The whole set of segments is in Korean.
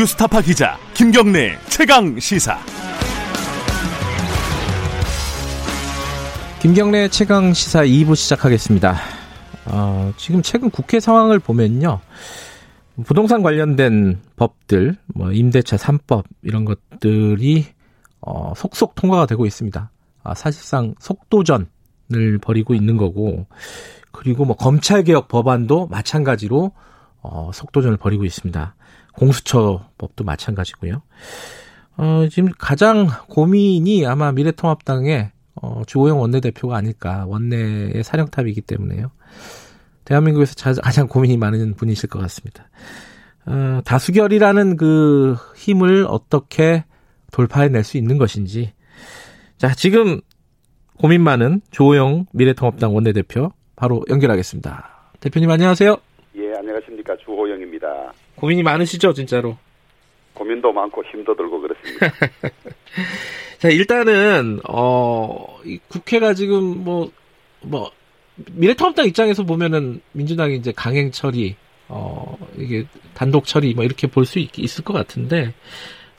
뉴스타파 기자 김경래 최강시사. 김경래 최강시사 2부 시작하겠습니다. 지금 최근 국회 상황을 보면요, 부동산 관련된 법들, 임대차 3법 이런 것들이 속속 통과가 되고 있습니다. 사실상 속도전을 벌이고 있는 거고, 그리고 검찰개혁 법안도 마찬가지로 속도전을 벌이고 있습니다. 공수처법도 마찬가지고요. 지금 가장 고민이 아마 미래통합당의 주호영 원내대표가 아닐까. 원내의 사령탑이기 때문에요. 대한민국에서 가장 고민이 많은 분이실 것 같습니다. 다수결이라는 그 힘을 어떻게 돌파해낼 수 있는 것인지. 자, 지금 고민 많은 주호영 미래통합당 원내대표 바로 연결하겠습니다. 대표님 안녕하세요. 예, 안녕하십니까. 주호영입니다. 고민이 많으시죠, 진짜로? 고민도 많고 힘도 들고 그렇습니다. 자, 일단은 이 국회가 지금 미래통합당 입장에서 보면은 민주당이 이제 강행 처리, 이게 단독 처리 이렇게 볼 수 있을 것 같은데,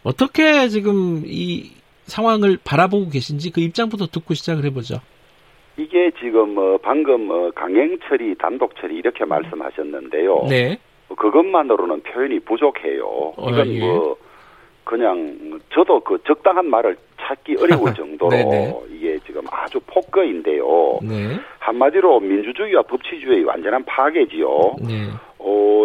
어떻게 지금 이 상황을 바라보고 계신지 그 입장부터 듣고 시작을 해보죠. 이게 지금 방금 강행 처리, 단독 처리 이렇게 말씀하셨는데요. 네. 그것만으로는 표현이 부족해요. 이건 그냥 저도 그 적당한 말을 찾기 어려울 정도로 이게 지금 아주 폭거인데요. 네. 한마디로 민주주의와 법치주의의 완전한 파괴지요. 네.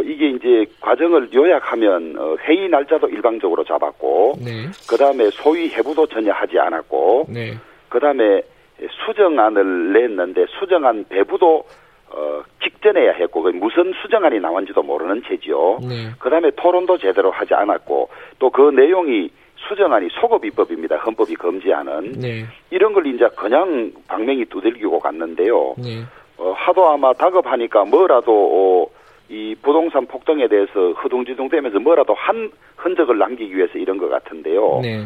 이게 이제 과정을 요약하면 회의 날짜도 일방적으로 잡았고, 네. 그 다음에 소위 해부도 전혀 하지 않았고, 네. 그 다음에 수정안을 냈는데 수정안 배부도 직전에야 했고, 무슨 수정안이 나온지도 모르는 체지요. 네. 그 다음에 토론도 제대로 하지 않았고, 또 그 내용이 수정안이 소급입법입니다. 헌법이 금지하는. 네. 이런 걸 이제 그냥 방맹이 두들기고 갔는데요. 네. 하도 아마 다급하니까 뭐라도 이 부동산 폭등에 대해서 허둥지둥대면서 뭐라도 한 흔적을 남기기 위해서 이런 것 같은데요. 네.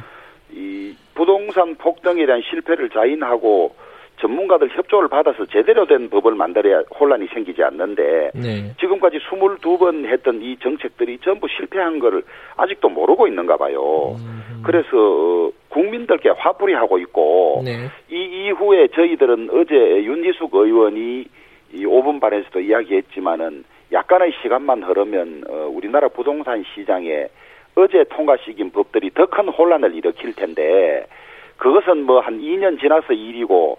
이 부동산 폭등에 대한 실패를 자인하고 전문가들 협조를 받아서 제대로 된 법을 만들어야 혼란이 생기지 않는데, 네. 지금까지 22번 했던 이 정책들이 전부 실패한 걸 아직도 모르고 있는가 봐요. 그래서 국민들께 화풀이하고 있고, 네. 이 이후에 저희들은 어제 윤지숙 의원이 5분 반에서도 이야기했지만은 약간의 시간만 흐르면 우리나라 부동산 시장에 어제 통과시킨 법들이 더 큰 혼란을 일으킬 텐데, 그것은 한 2년 지나서 일이고,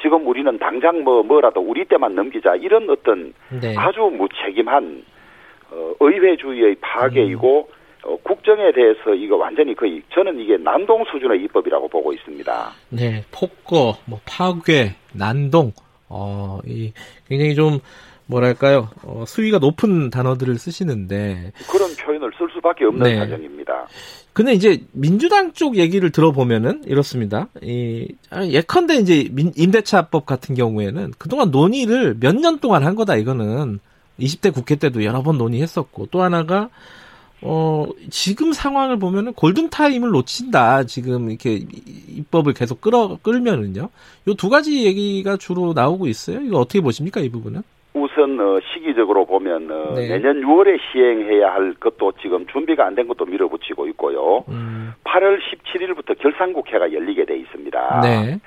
지금 우리는 당장 뭐라도 우리 때만 넘기자, 이런 어떤, 네. 아주 무책임한 의회주의의 파괴이고, 국정에 대해서 이거 완전히 거의 저는 이게 난동 수준의 입법이라고 보고 있습니다. 네, 폭거, 파괴, 난동, 굉장히 좀 뭐랄까요, 수위가 높은 단어들을 쓰시는데 그런 표현을 쓸 수밖에 없는, 네. 사정입니다. 근데 이제 민주당 쪽 얘기를 들어보면은 이렇습니다. 예컨대 이제 임대차법 같은 경우에는 그동안 논의를 몇 년 동안 한 거다. 이거는 20대 국회 때도 여러 번 논의했었고, 또 하나가 지금 상황을 보면은 골든타임을 놓친다. 지금 이렇게 입법을 계속 끌면은요. 요 두 가지 얘기가 주로 나오고 있어요. 이거 어떻게 보십니까, 이 부분은? 우선 시기적으로 보면, 네. 내년 6월에 시행해야 할 것도 지금 준비가 안 된 것도 밀어붙이고 있고요. 8월 17일부터 결산국회가 열리게 돼 있습니다. 네.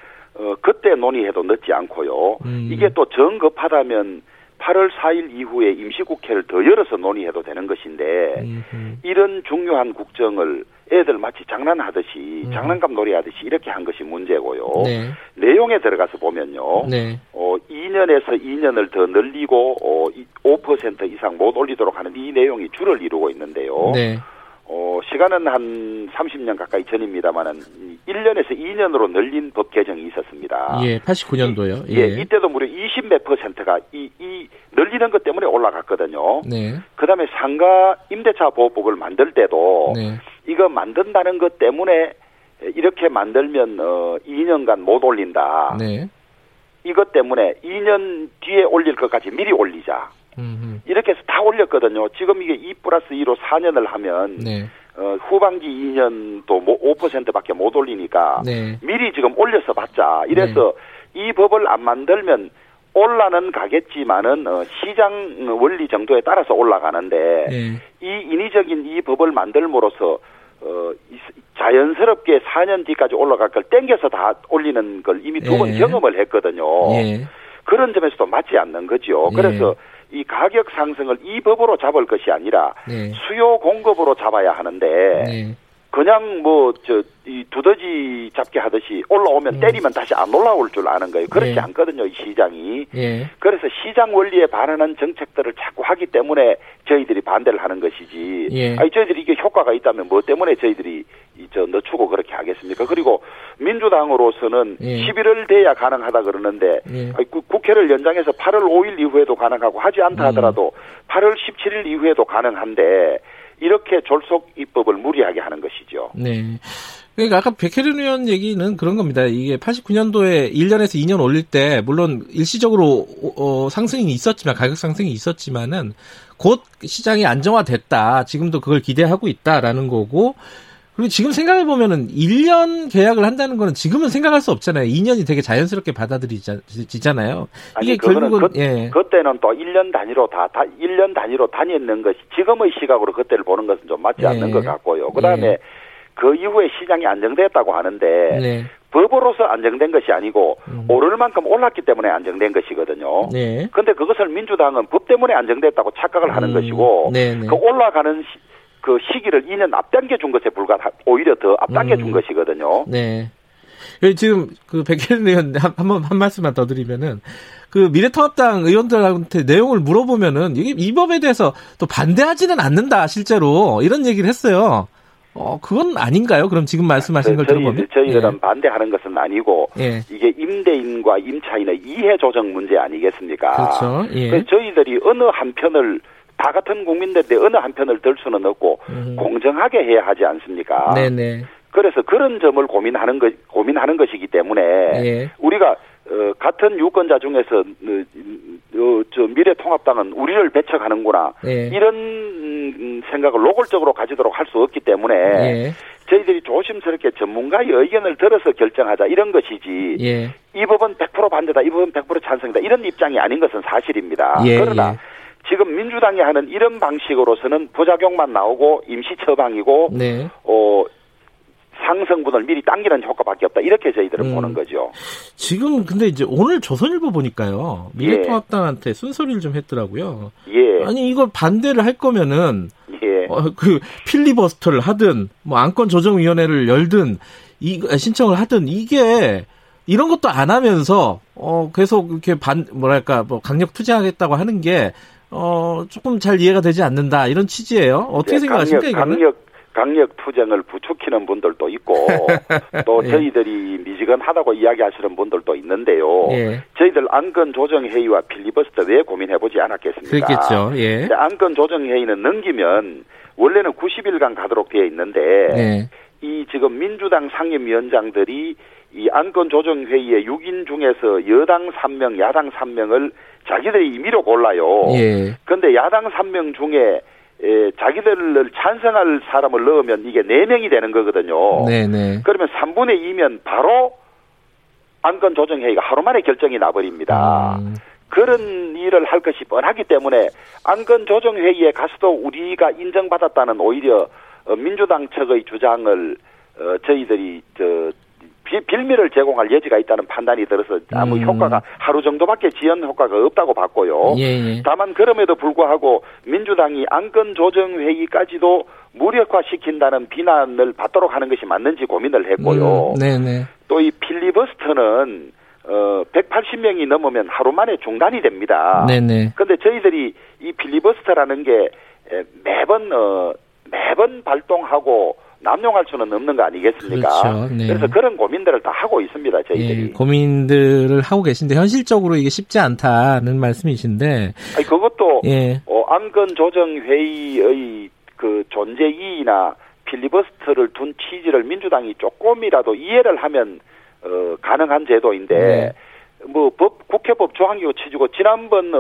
그때 논의해도 늦지 않고요. 이게 또 정급하다면 8월 4일 이후에 임시국회를 더 열어서 논의해도 되는 것인데, 이런 중요한 국정을 애들 마치 장난하듯이, 장난감 놀이하듯이 이렇게 한 것이 문제고요. 네. 내용에 들어가서 보면요. 네. 2년에서 2년을 더 늘리고 5% 이상 못 올리도록 하는 이 내용이 주를 이루고 있는데요. 네. 시간은 한 30년 가까이 전입니다만은 1년에서 2년으로 늘린 법 개정이 있었습니다. 예, 89년도요. 예, 이때도 무려 20몇 %가 이 늘리는 것 때문에 올라갔거든요. 네. 그다음에 상가 임대차 보호법을 만들 때도, 네. 이거 만든다는 것 때문에 이렇게 만들면 2년간 못 올린다. 네. 이것 때문에 2년 뒤에 올릴 것까지 미리 올리자. 이렇게 해서 다 올렸거든요. 지금 이게 2+2로 4년을 하면, 네. 후반기 2년도 5%밖에 못 올리니까, 네. 미리 지금 올려서 봤자. 이래서, 네. 이 법을 안 만들면 올라는 가겠지만은 시장 원리 정도에 따라서 올라가는데 네. 이 인위적인 이 법을 만들므로써 자연스럽게 4년 뒤까지 올라갈 걸 땡겨서 다 올리는 걸 이미 두 번 네. 경험을 했거든요. 네. 그런 점에서도 맞지 않는 거죠. 그래서 네. 이 가격 상승을 이 법으로 잡을 것이 아니라 네. 수요 공급으로 잡아야 하는데 네. 그냥 뭐 이 두더지 잡게 하듯이 올라오면 때리면 다시 안 올라올 줄 아는 거예요. 그렇지 네. 않거든요, 이 시장이. 네. 그래서 시장 원리에 반하는 정책들을 자꾸 하기 때문에 저희들이 반대를 하는 것이지. 네. 아니 저희들이 이게 효과가 있다면 뭐 때문에 저희들이 늦추고 그렇게 하겠습니까? 그리고 민주당으로서는 네. 11월 돼야 가능하다 그러는데 네. 아니, 국회를 연장해서 8월 5일 이후에도 가능하고 하지 않다 하더라도 8월 17일 이후에도 가능한데 이렇게 졸속 입법을 무리하게 하는 것이죠. 네. 그러니까 아까 백혜련 의원 얘기는 그런 겁니다. 이게 89년도에 1년에서 2년 올릴 때 물론 일시적으로 상승이 있었지만 가격 상승이 있었지만은 곧 시장이 안정화됐다. 지금도 그걸 기대하고 있다라는 거고. 그리고 지금 생각해 보면은 1년 계약을 한다는 거는 지금은 생각할 수 없잖아요. 2년이 되게 자연스럽게 받아들이잖아요. 아니, 이게 결국은 예. 그때는 또 1년 단위로 다 1년 단위로 다니는 것이 지금의 시각으로 그때를 보는 것은 좀 맞지 예. 않는 것 같고요. 그다음에 예. 그 이후에 시장이 안정됐다고 하는데 네. 법으로서 안정된 것이 아니고 오를 만큼 올랐기 때문에 안정된 것이거든요. 네. 근데 그것을 민주당은 법 때문에 안정됐다고 착각을 하는 것이고 네네. 그 올라가는 그 시기를 2년 앞당겨준 것에 불과한 오히려 더 앞당겨준 것이거든요. 네. 지금 그 백혜련 의원 한 말씀만 더 드리면은 그 미래통합당 의원들한테 내용을 물어보면은 이게 이 법에 대해서 또 반대하지는 않는다 실제로 이런 얘기를 했어요. 그건 아닌가요? 그럼 지금 말씀하신 걸 들어보면? 저희들은 예. 반대하는 것은 아니고 예. 이게 임대인과 임차인의 이해 조정 문제 아니겠습니까? 그렇죠. 예. 그래서 저희들이 어느 한편을 다 같은 국민들인데 어느 한편을 들 수는 없고 공정하게 해야 하지 않습니까? 네네. 그래서 그런 점을 고민하는 것이기 때문에 예. 우리가 같은 유권자 중에서 미래통합당은 우리를 배척하는구나 예. 이런 생각을 노골적으로 가지도록 할 수 없기 때문에 예. 저희들이 조심스럽게 전문가의 의견을 들어서 결정하자 이런 것이지 예. 이 법은 100% 반대다, 이 법은 100% 찬성이다 이런 입장이 아닌 것은 사실입니다. 예. 그러나 예. 지금 민주당이 하는 이런 방식으로서는 부작용만 나오고 임시 처방이고 네. 상승분을 미리 당기는 효과밖에 없다. 이렇게 저희들은 보는 거죠. 지금 근데 이제 오늘 조선일보 보니까요. 미래통합당한테 예. 쓴소리를 좀 했더라고요. 예. 아니 이걸 반대를 할 거면은 예. 그 필리버스터를 하든 뭐 안건 조정위원회를 열든 신청을 하든 이게 이런 것도 안 하면서 계속 이렇게 강력 투쟁하겠다고 하는 게 조금 잘 이해가 되지 않는다 이런 취지예요. 어떻게 네, 생각하십니까? 강력 투쟁을 부추기는 분들도 있고 또 예. 저희들이 미지근하다고 이야기하시는 분들도 있는데요. 예. 저희들 안건 조정회의와 필리버스터 왜 고민해보지 않았겠습니까? 그렇겠죠. 예. 안건 조정회의는 넘기면 원래는 90일간 가도록 되어 있는데 예. 이 지금 민주당 상임위원장들이 이 안건조정회의의 6인 중에서 여당 3명, 야당 3명을 자기들이 임의로 골라요. 그런데 예. 야당 3명 중에 자기들을 찬성할 사람을 넣으면 이게 4명이 되는 거거든요. 네네. 그러면 3분의 2면 바로 안건조정회의가 하루 만에 결정이 나버립니다. 그런 일을 할 것이 뻔하기 때문에 안건조정회의에 가서도 우리가 인정받았다는 오히려 민주당 측의 주장을 저희들이 빌미를 제공할 여지가 있다는 판단이 들어서 아무 효과가 하루 정도밖에 지연 효과가 없다고 봤고요. 예. 다만 그럼에도 불구하고 민주당이 안건조정회의까지도 무력화시킨다는 비난을 받도록 하는 것이 맞는지 고민을 했고요. 또 이 필리버스터는 180명이 넘으면 하루 만에 중단이 됩니다. 그런데 저희들이 이 필리버스터라는 게 매번 발동하고 남용할 수는 없는 거 아니겠습니까? 그렇죠. 네. 그래서 그런 고민들을 다 하고 있습니다, 저희들이. 네, 고민들을 하고 계신데 현실적으로 이게 쉽지 않다는 말씀이신데. 아니, 그것도 예. 안건조정회의의 그 존재 이의나 필리버스터를 둔 취지를 민주당이 조금이라도 이해를 하면 가능한 제도인데 네. 뭐 국회법 조항기구 취지고 지난번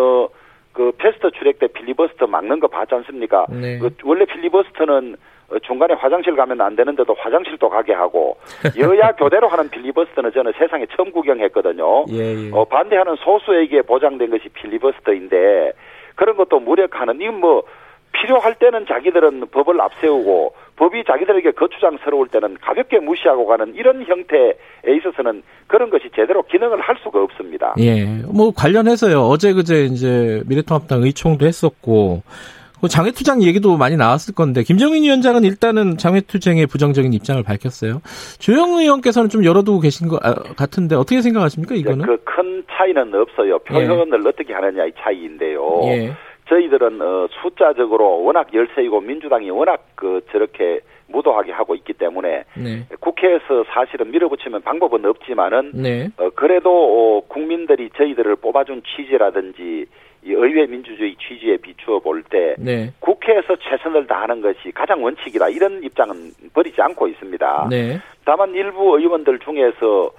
그 패스트 출액 때 필리버스터 막는 거 봤지 않습니까? 네. 원래 필리버스터는 중간에 화장실 가면 안 되는데도 화장실도 가게 하고 여야 교대로 하는 필리버스터는 저는 세상에 처음 구경했거든요. 예, 예. 반대하는 소수에게 보장된 것이 필리버스터인데 그런 것도 무력하는 이건 뭐 필요할 때는 자기들은 법을 앞세우고 법이 자기들에게 거추장스러울 때는 가볍게 무시하고 가는 이런 형태에 있어서는 그런 것이 제대로 기능을 할 수가 없습니다. 예, 뭐 관련해서요. 어제 그제 이제 미래통합당 의총도 했었고 장외투쟁 얘기도 많이 나왔을 건데 김정인 위원장은 일단은 장외투쟁에 부정적인 입장을 밝혔어요. 조영우 의원께서는 좀 열어두고 계신 것 같은데 어떻게 생각하십니까? 이거는 그 큰 차이는 없어요. 표현을 예. 어떻게 하느냐의 차이인데요. 예. 저희들은 숫자적으로 워낙 열세이고 민주당이 워낙 저렇게 무도하게 하고 있기 때문에 네. 국회에서 사실은 밀어붙이면 방법은 없지만은 네. 그래도 국민들이 저희들을 뽑아준 취지라든지 이 의회 민주주의 취지에 비추어 볼 때 네. 국회에서 최선을 다하는 것이 가장 원칙이다 이런 입장은 버리지 않고 있습니다. 네. 다만 일부 의원들 중에서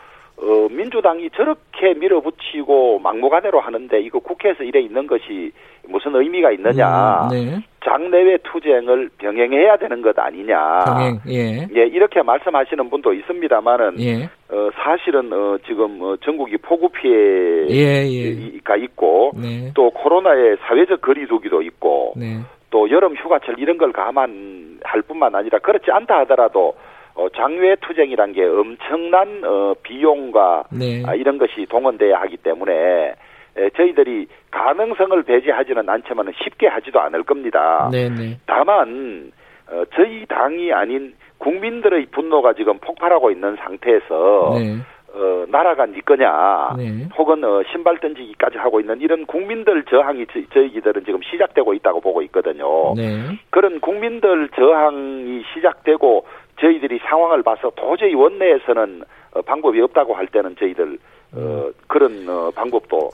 민주당이 저렇게 밀어붙이고 막무가내로 하는데 이거 국회에서 이래 있는 것이 무슨 의미가 있느냐. 네. 장내외 투쟁을 병행해야 되는 것 아니냐. 병행, 예. 예, 이렇게 말씀하시는 분도 있습니다만은 예. 사실은 지금 전국이 폭우 피해가 예. 있고 네. 또 코로나의 사회적 거리두기도 있고 네. 또 여름 휴가철 이런 걸 감안할 뿐만 아니라 그렇지 않다 하더라도 장외 투쟁이란 게 엄청난 비용과 네. 이런 것이 동원돼야 하기 때문에 저희들이 가능성을 배제하지는 않지만 쉽게 하지도 않을 겁니다. 네네. 다만 저희 당이 아닌 국민들의 분노가 지금 폭발하고 있는 상태에서 네. 나라가 네 거냐 네. 혹은 신발 던지기까지 하고 있는 이런 국민들 저항이 저희들은 지금 시작되고 있다고 보고 있거든요. 네. 그런 국민들 저항이 시작되고 저희들이 상황을 봐서 도저히 원내에서는 방법이 없다고 할 때는 저희들 그런 방법도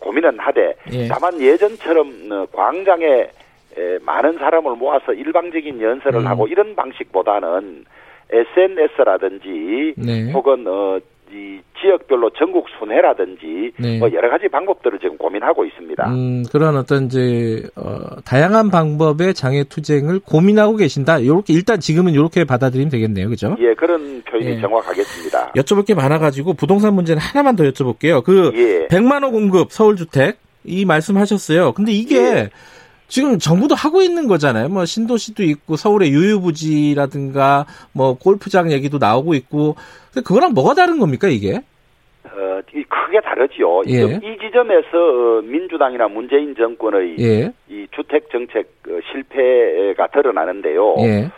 고민은 하되 예. 다만 예전처럼 광장에 많은 사람을 모아서 일방적인 연설을 하고 이런 방식보다는 SNS라든지 네. 혹은 이 지역별로 전국 순회라든지 네. 뭐 여러 가지 방법들을 지금 고민하고 있습니다. 그런 어떤 이제 다양한 방법의 장애 투쟁을 고민하고 계신다. 요렇게 일단 지금은 요렇게 받아들이면 되겠네요, 그죠? 예, 그런 표현이 예. 정확하겠습니다. 여쭤볼 게 많아가지고 부동산 문제는 하나만 더 여쭤볼게요. 그 예. 100만 원 공급 서울 주택 이 말씀하셨어요. 근데 이게 예. 지금 정부도 하고 있는 거잖아요. 뭐 신도시도 있고 서울의 유유부지라든가 뭐 골프장 얘기도 나오고 있고. 근데 그거랑 뭐가 다른 겁니까 이게? 크게 다르지요. 예. 이 지점에서 민주당이나 문재인 정권의 예. 이 주택 정책 실패가 드러나는데요. 예.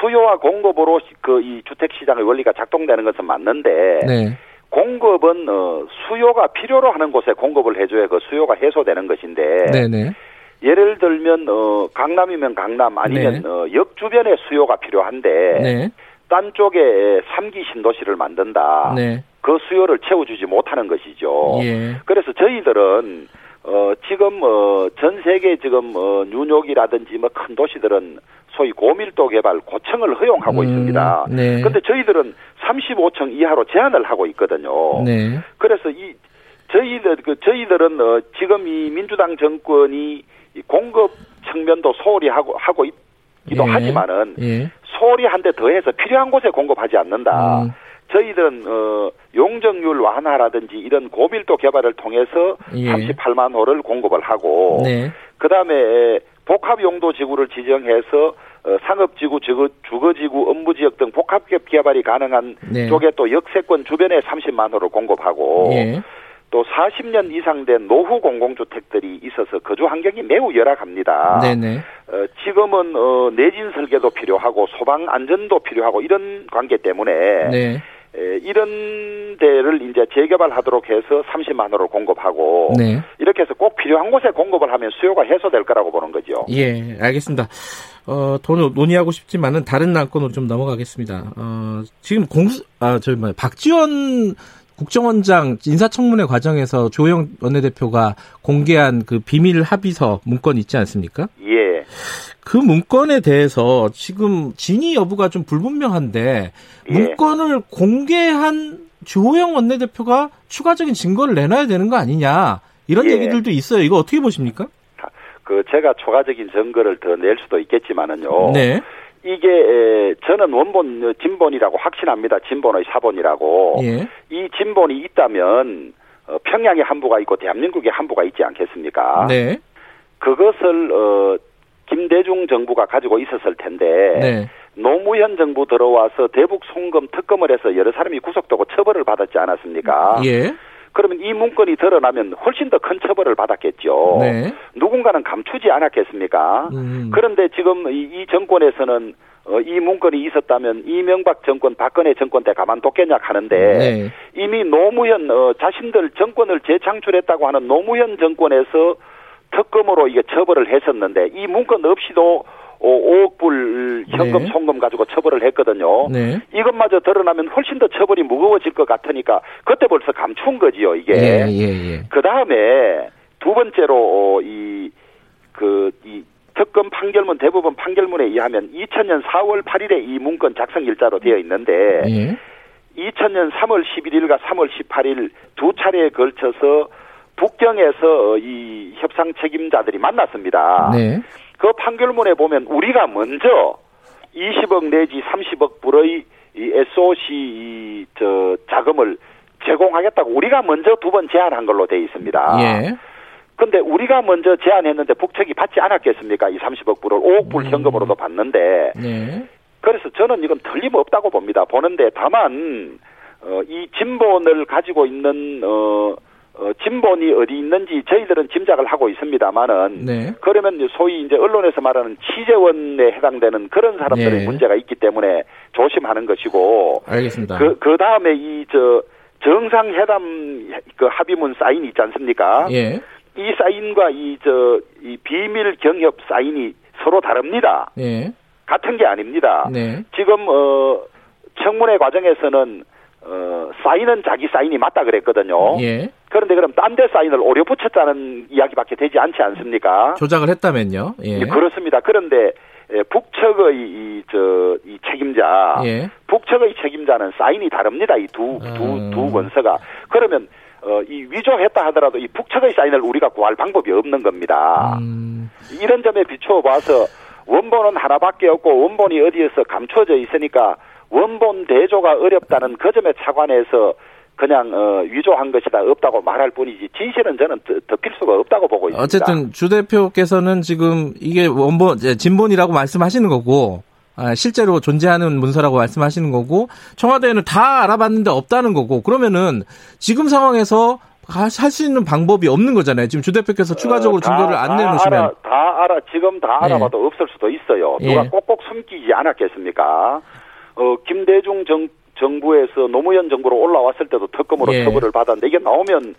수요와 공급으로 이 주택 시장의 원리가 작동되는 것은 맞는데. 네. 공급은 수요가 필요로 하는 곳에 공급을 해줘야 그 수요가 해소되는 것인데. 네네. 예를 들면 강남이면 강남 아니면 네. 역 주변에 수요가 필요한데 네. 딴 쪽에 3기 신도시를 만든다. 네. 그 수요를 채워주지 못하는 것이죠. 예. 그래서 저희들은 지금 전 세계 지금 뉴욕이라든지 뭐 큰 도시들은 소위 고밀도 개발 고층을 허용하고 있습니다. 그런데 네. 저희들은 35층 이하로 제한을 하고 있거든요. 네. 그래서 저희들은 지금 이 민주당 정권이 공급 측면도 소홀히 하고 있기도 예, 하지만은 예. 소홀히 한데 더해서 필요한 곳에 공급하지 않는다. 저희들은 용적률 완화라든지 이런 고밀도 개발을 통해서 예. 38만 호를 공급을 하고 네. 그다음에 복합용도 지구를 지정해서 상업지구, 주거지구, 업무지역 등 복합개발이 가능한 네. 쪽에 또 역세권 주변에 30만 호를 공급하고 예. 또 40년 이상 된 노후 공공주택들이 있어서 거주 환경이 매우 열악합니다. 네네. 지금은 내진 설계도 필요하고 소방 안전도 필요하고 이런 관계 때문에 네. 이런 데를 이제 재개발하도록 해서 30만 호를 공급하고 네. 이렇게 해서 꼭 필요한 곳에 공급을 하면 수요가 해소될 거라고 보는 거죠. 예, 알겠습니다. 더 논의하고 싶지만은 다른 난건으로 좀 넘어가겠습니다. 지금 박지원 국정원장 인사청문회 과정에서 주호영 원내대표가 공개한 그 비밀 합의서 문건 있지 않습니까? 예. 그 문건에 대해서 지금 진위 여부가 좀 불분명한데 예. 문건을 공개한 주호영 원내대표가 추가적인 증거를 내놔야 되는 거 아니냐 이런 예. 얘기들도 있어요. 이거 어떻게 보십니까? 제가 추가적인 증거를 더 낼 수도 있겠지만은요. 네. 이게 저는 원본 진본이라고 확신합니다. 진본의 사본이라고. 예. 이 진본이 있다면 평양의 한부가 있고 대한민국의 한부가 있지 않겠습니까? 네. 그것을 김대중 정부가 가지고 있었을 텐데 네. 노무현 정부 들어와서 대북 송금 특검을 해서 여러 사람이 구속되고 처벌을 받았지 않았습니까? 예. 그러면 이 문건이 드러나면 훨씬 더 큰 처벌을 받았겠죠. 네. 누군가는 감추지 않았겠습니까? 그런데 지금 이 정권에서는 이 문건이 있었다면 이명박 정권, 박근혜 정권 때 가만뒀겠냐 하는데 네. 이미 노무현 자신들 정권을 재창출했다고 하는 노무현 정권에서 특검으로 이게 처벌을 했었는데 이 문건 없이도 5억 불 현금 네. 송금 가지고 처벌을 했거든요. 네. 이것마저 드러나면 훨씬 더 처벌이 무거워질 것 같으니까 그때 벌써 감춘 거지요, 이게. 예, 예, 예. 그 다음에 두 번째로 이 특검 판결문 대법원 판결문에 의하면 2000년 4월 8일에 이 문건 작성 일자로 되어 있는데 예. 2000년 3월 11일과 3월 18일 두 차례에 걸쳐서 북경에서 이 협상 책임자들이 만났습니다. 네. 그 판결문에 보면 우리가 먼저 20억 내지 30억 불의 이 SOC 자금을 제공하겠다고 우리가 먼저 두 번 제안한 걸로 돼 있습니다. 예. 근데 우리가 먼저 제안했는데 북측이 받지 않았겠습니까? 이 30억 불을 5억 불 현금으로도 받는데. 예. 그래서 저는 이건 틀림없다고 봅니다. 보는데 다만 이 진본을 가지고 있는 진본이 어디 있는지 저희들은 짐작을 하고 있습니다만은 네. 그러면 소위 이제 언론에서 말하는 취재원에 해당되는 그런 사람들의 네. 문제가 있기 때문에 조심하는 것이고 알겠습니다. 그 다음에 이 정상회담 그 합의문 사인 있지 않습니까? 예. 이 사인과 이 비밀 경협 사인이 서로 다릅니다. 예. 같은 게 아닙니다. 네. 지금 청문회 과정에서는 사인은 자기 사인이 맞다 그랬거든요. 예. 그런데 그럼 딴 데 사인을 오려 붙였다는 이야기밖에 되지 않지 않습니까? 조작을 했다면요? 예. 예, 그렇습니다. 그런데 북측의 이 책임자, 예. 북측의 책임자는 사인이 다릅니다. 이 두 원서가. 그러면 이 위조했다 하더라도 이 북측의 사인을 우리가 구할 방법이 없는 겁니다. 이런 점에 비추어 봐서 원본은 하나밖에 없고 원본이 어디에서 감춰져 있으니까 원본 대조가 어렵다는 그 점에 착안해서 그냥 위조한 것이다 없다고 말할 뿐이지 진실은 저는 덮일 수가 없다고 보고 있습니다. 어쨌든 주 대표께서는 지금 이게 원본 진본이라고 말씀하시는 거고 실제로 존재하는 문서라고 말씀하시는 거고 청와대는 다 알아봤는데 없다는 거고 그러면은 지금 상황에서 할 수 있는 방법이 없는 거잖아요. 지금 주 대표께서 추가적으로 증거를 안 내놓으시면 지금 다 알아봐도 예. 없을 수도 있어요. 누가 예. 꼭꼭 숨기지 않았겠습니까? 김대중 정부에서 노무현 정부로 올라왔을 때도 특검으로 예. 처벌을 받았는데 이게 나오면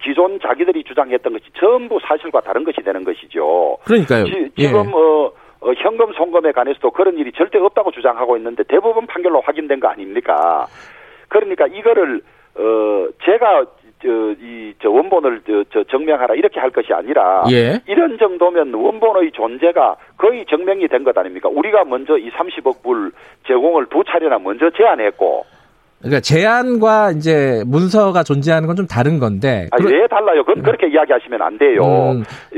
기존 자기들이 주장했던 것이 전부 사실과 다른 것이 되는 것이죠. 그러니까요. 지금 예. 현금 송금에 관해서도 그런 일이 절대 없다고 주장하고 있는데 대법원 판결로 확인된 거 아닙니까? 그러니까 이거를 제가 원본을 증명하라 이렇게 할 것이 아니라 예. 이런 정도면 원본의 존재가 거의 증명이 된 것 아닙니까? 우리가 먼저 이 30억 불 제공을 두 차례나 먼저 제안했고 그러니까 제안과 이제 문서가 존재하는 건 좀 다른 건데 왜 달라요? 그건 그렇게 이야기하시면 안 돼요.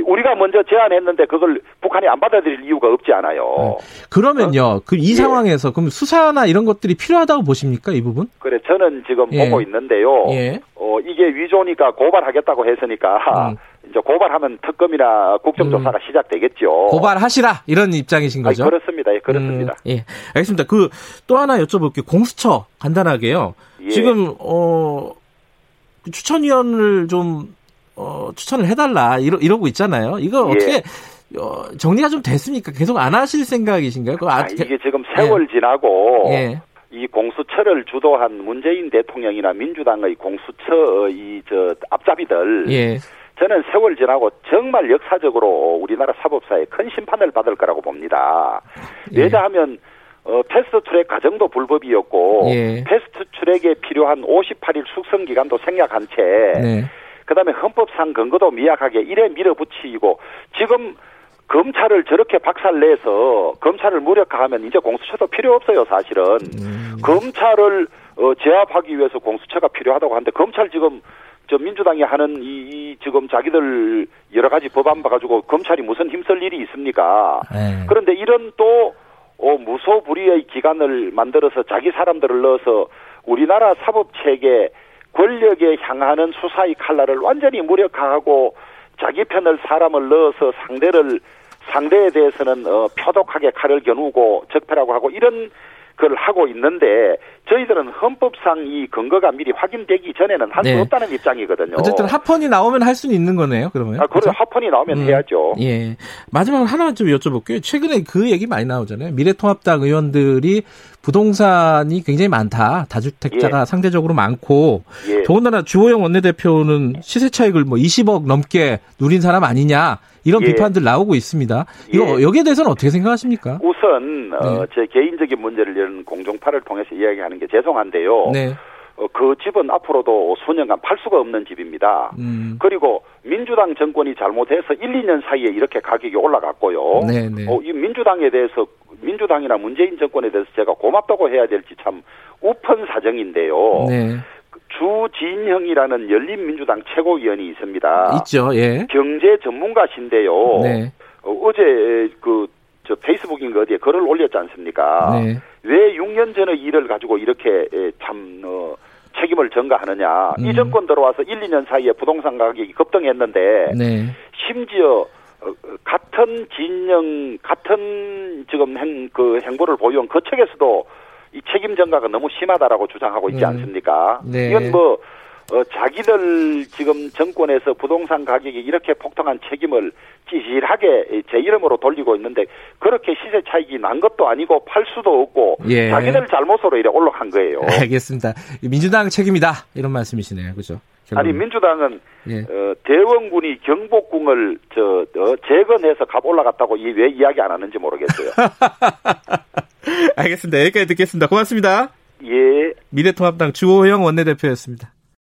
우리가 먼저 제안했는데 그걸 북한이 안 받아들일 이유가 없지 않아요. 그러면요. 이 예. 상황에서 그럼 수사나 이런 것들이 필요하다고 보십니까? 이 부분? 그래 저는 지금 예. 보고 있는데요. 예. 이게 위조니까 고발하겠다고 했으니까 이제 고발하면 특검이나 국정조사가 시작되겠죠. 고발하시라 이런 입장이신 거죠? 그렇습니다. 예, 그렇습니다. 예, 알겠습니다. 또 하나 여쭤볼게요. 공수처 간단하게요. 예. 지금 추천위원을 좀 추천을 해달라 이러고 있잖아요. 이거 어떻게 예. 정리가 좀 됐습니까? 계속 안 하실 생각이신가요? 이게 지금 세월 예. 지나고. 예. 이 공수처를 주도한 문재인 대통령이나 민주당의 공수처 앞잡이들 예. 저는 세월 지나고 정말 역사적으로 우리나라 사법사에 큰 심판을 받을 거라고 봅니다. 예. 왜냐하면 패스트트랙 과정도 불법이었고 예. 패스트트랙에 필요한 58일 숙성기간도 생략한 채 네. 그다음에 헌법상 근거도 미약하게 이래 밀어붙이고 지금 검찰을 저렇게 박살내서 검찰을 무력화하면 이제 공수처도 필요 없어요, 사실은. 검찰을 제압하기 위해서 공수처가 필요하다고 하는데 검찰 지금 저 민주당이 하는 이 지금 자기들 여러 가지 법안 봐가지고 검찰이 무슨 힘쓸 일이 있습니까? 네. 그런데 이런 또 무소불위의 기관을 만들어서 자기 사람들을 넣어서 우리나라 사법체계 권력에 향하는 수사의 칼날을 완전히 무력화하고 자기 편을 사람을 넣어서 상대에 대해서는 표독하게 칼을 겨누고 적폐라고 하고 이런 걸 하고 있는데 저희들은 헌법상 이 근거가 미리 확인되기 전에는 할 수 없다는 입장이거든요. 어쨌든 합헌이 나오면 할 수는 있는 거네요, 그러면. 아, 그래 합헌이 나오면 해야죠. 예. 마지막으로 하나만 좀 여쭤볼게요. 최근에 그 얘기 많이 나오잖아요. 미래통합당 의원들이 부동산이 굉장히 많다. 다주택자가 상대적으로 많고 더군다나 주호영 원내대표는 시세 차익을 뭐 20억 넘게 누린 사람 아니냐 이런 비판들 나오고 있습니다. 이거 여기에 대해서는 어떻게 생각하십니까? 우선 제 개인적인 문제를 이런 공중파를 통해서 이야기하는 게 죄송한데요. 네. 그 집은 앞으로도 수년간 팔 수가 없는 집입니다. 그리고 민주당 정권이 잘못해서 1, 2년 사이에 이렇게 가격이 올라갔고요. 네네. 이 민주당에 대해서 민주당이나 문재인 정권에 대해서 제가 고맙다고 해야 될지 참 우픈 사정인데요. 네. 주진형이라는 열린민주당 최고위원이 있습니다. 있죠. 예. 경제 전문가신데요. 네. 어제 그 페이스북인가 어디에 글을 올렸지 않습니까? 네. 왜 6년 전의 일을 가지고 이렇게 참 책임을 전가하느냐. 이 정권 들어와서 1, 2년 사이에 부동산 가격이 급등했는데 심지어 같은 진영, 같은 지금 행보를 보유한 그 측에서도 이 책임 전가가 너무 심하다라고 주장하고 있지 않습니까? 네. 이건 자기들 지금 정권에서 부동산 가격이 이렇게 폭등한 책임을 지질하게 제 이름으로 돌리고 있는데 그렇게 시세 차익이 난 것도 아니고 팔 수도 없고 자기들 잘못으로 이래 올라간 거예요. 알겠습니다. 민주당 책임이다 이런 말씀이시네요, 그렇죠? 결론은. 아니 민주당은 대원군이 경복궁을 재건해서 값 올라갔다고 왜 이야기 안 하는지 모르겠어요. 알겠습니다. 여기까지 듣겠습니다. 고맙습니다. 예. 미래통합당 주호영 원내대표였습니다.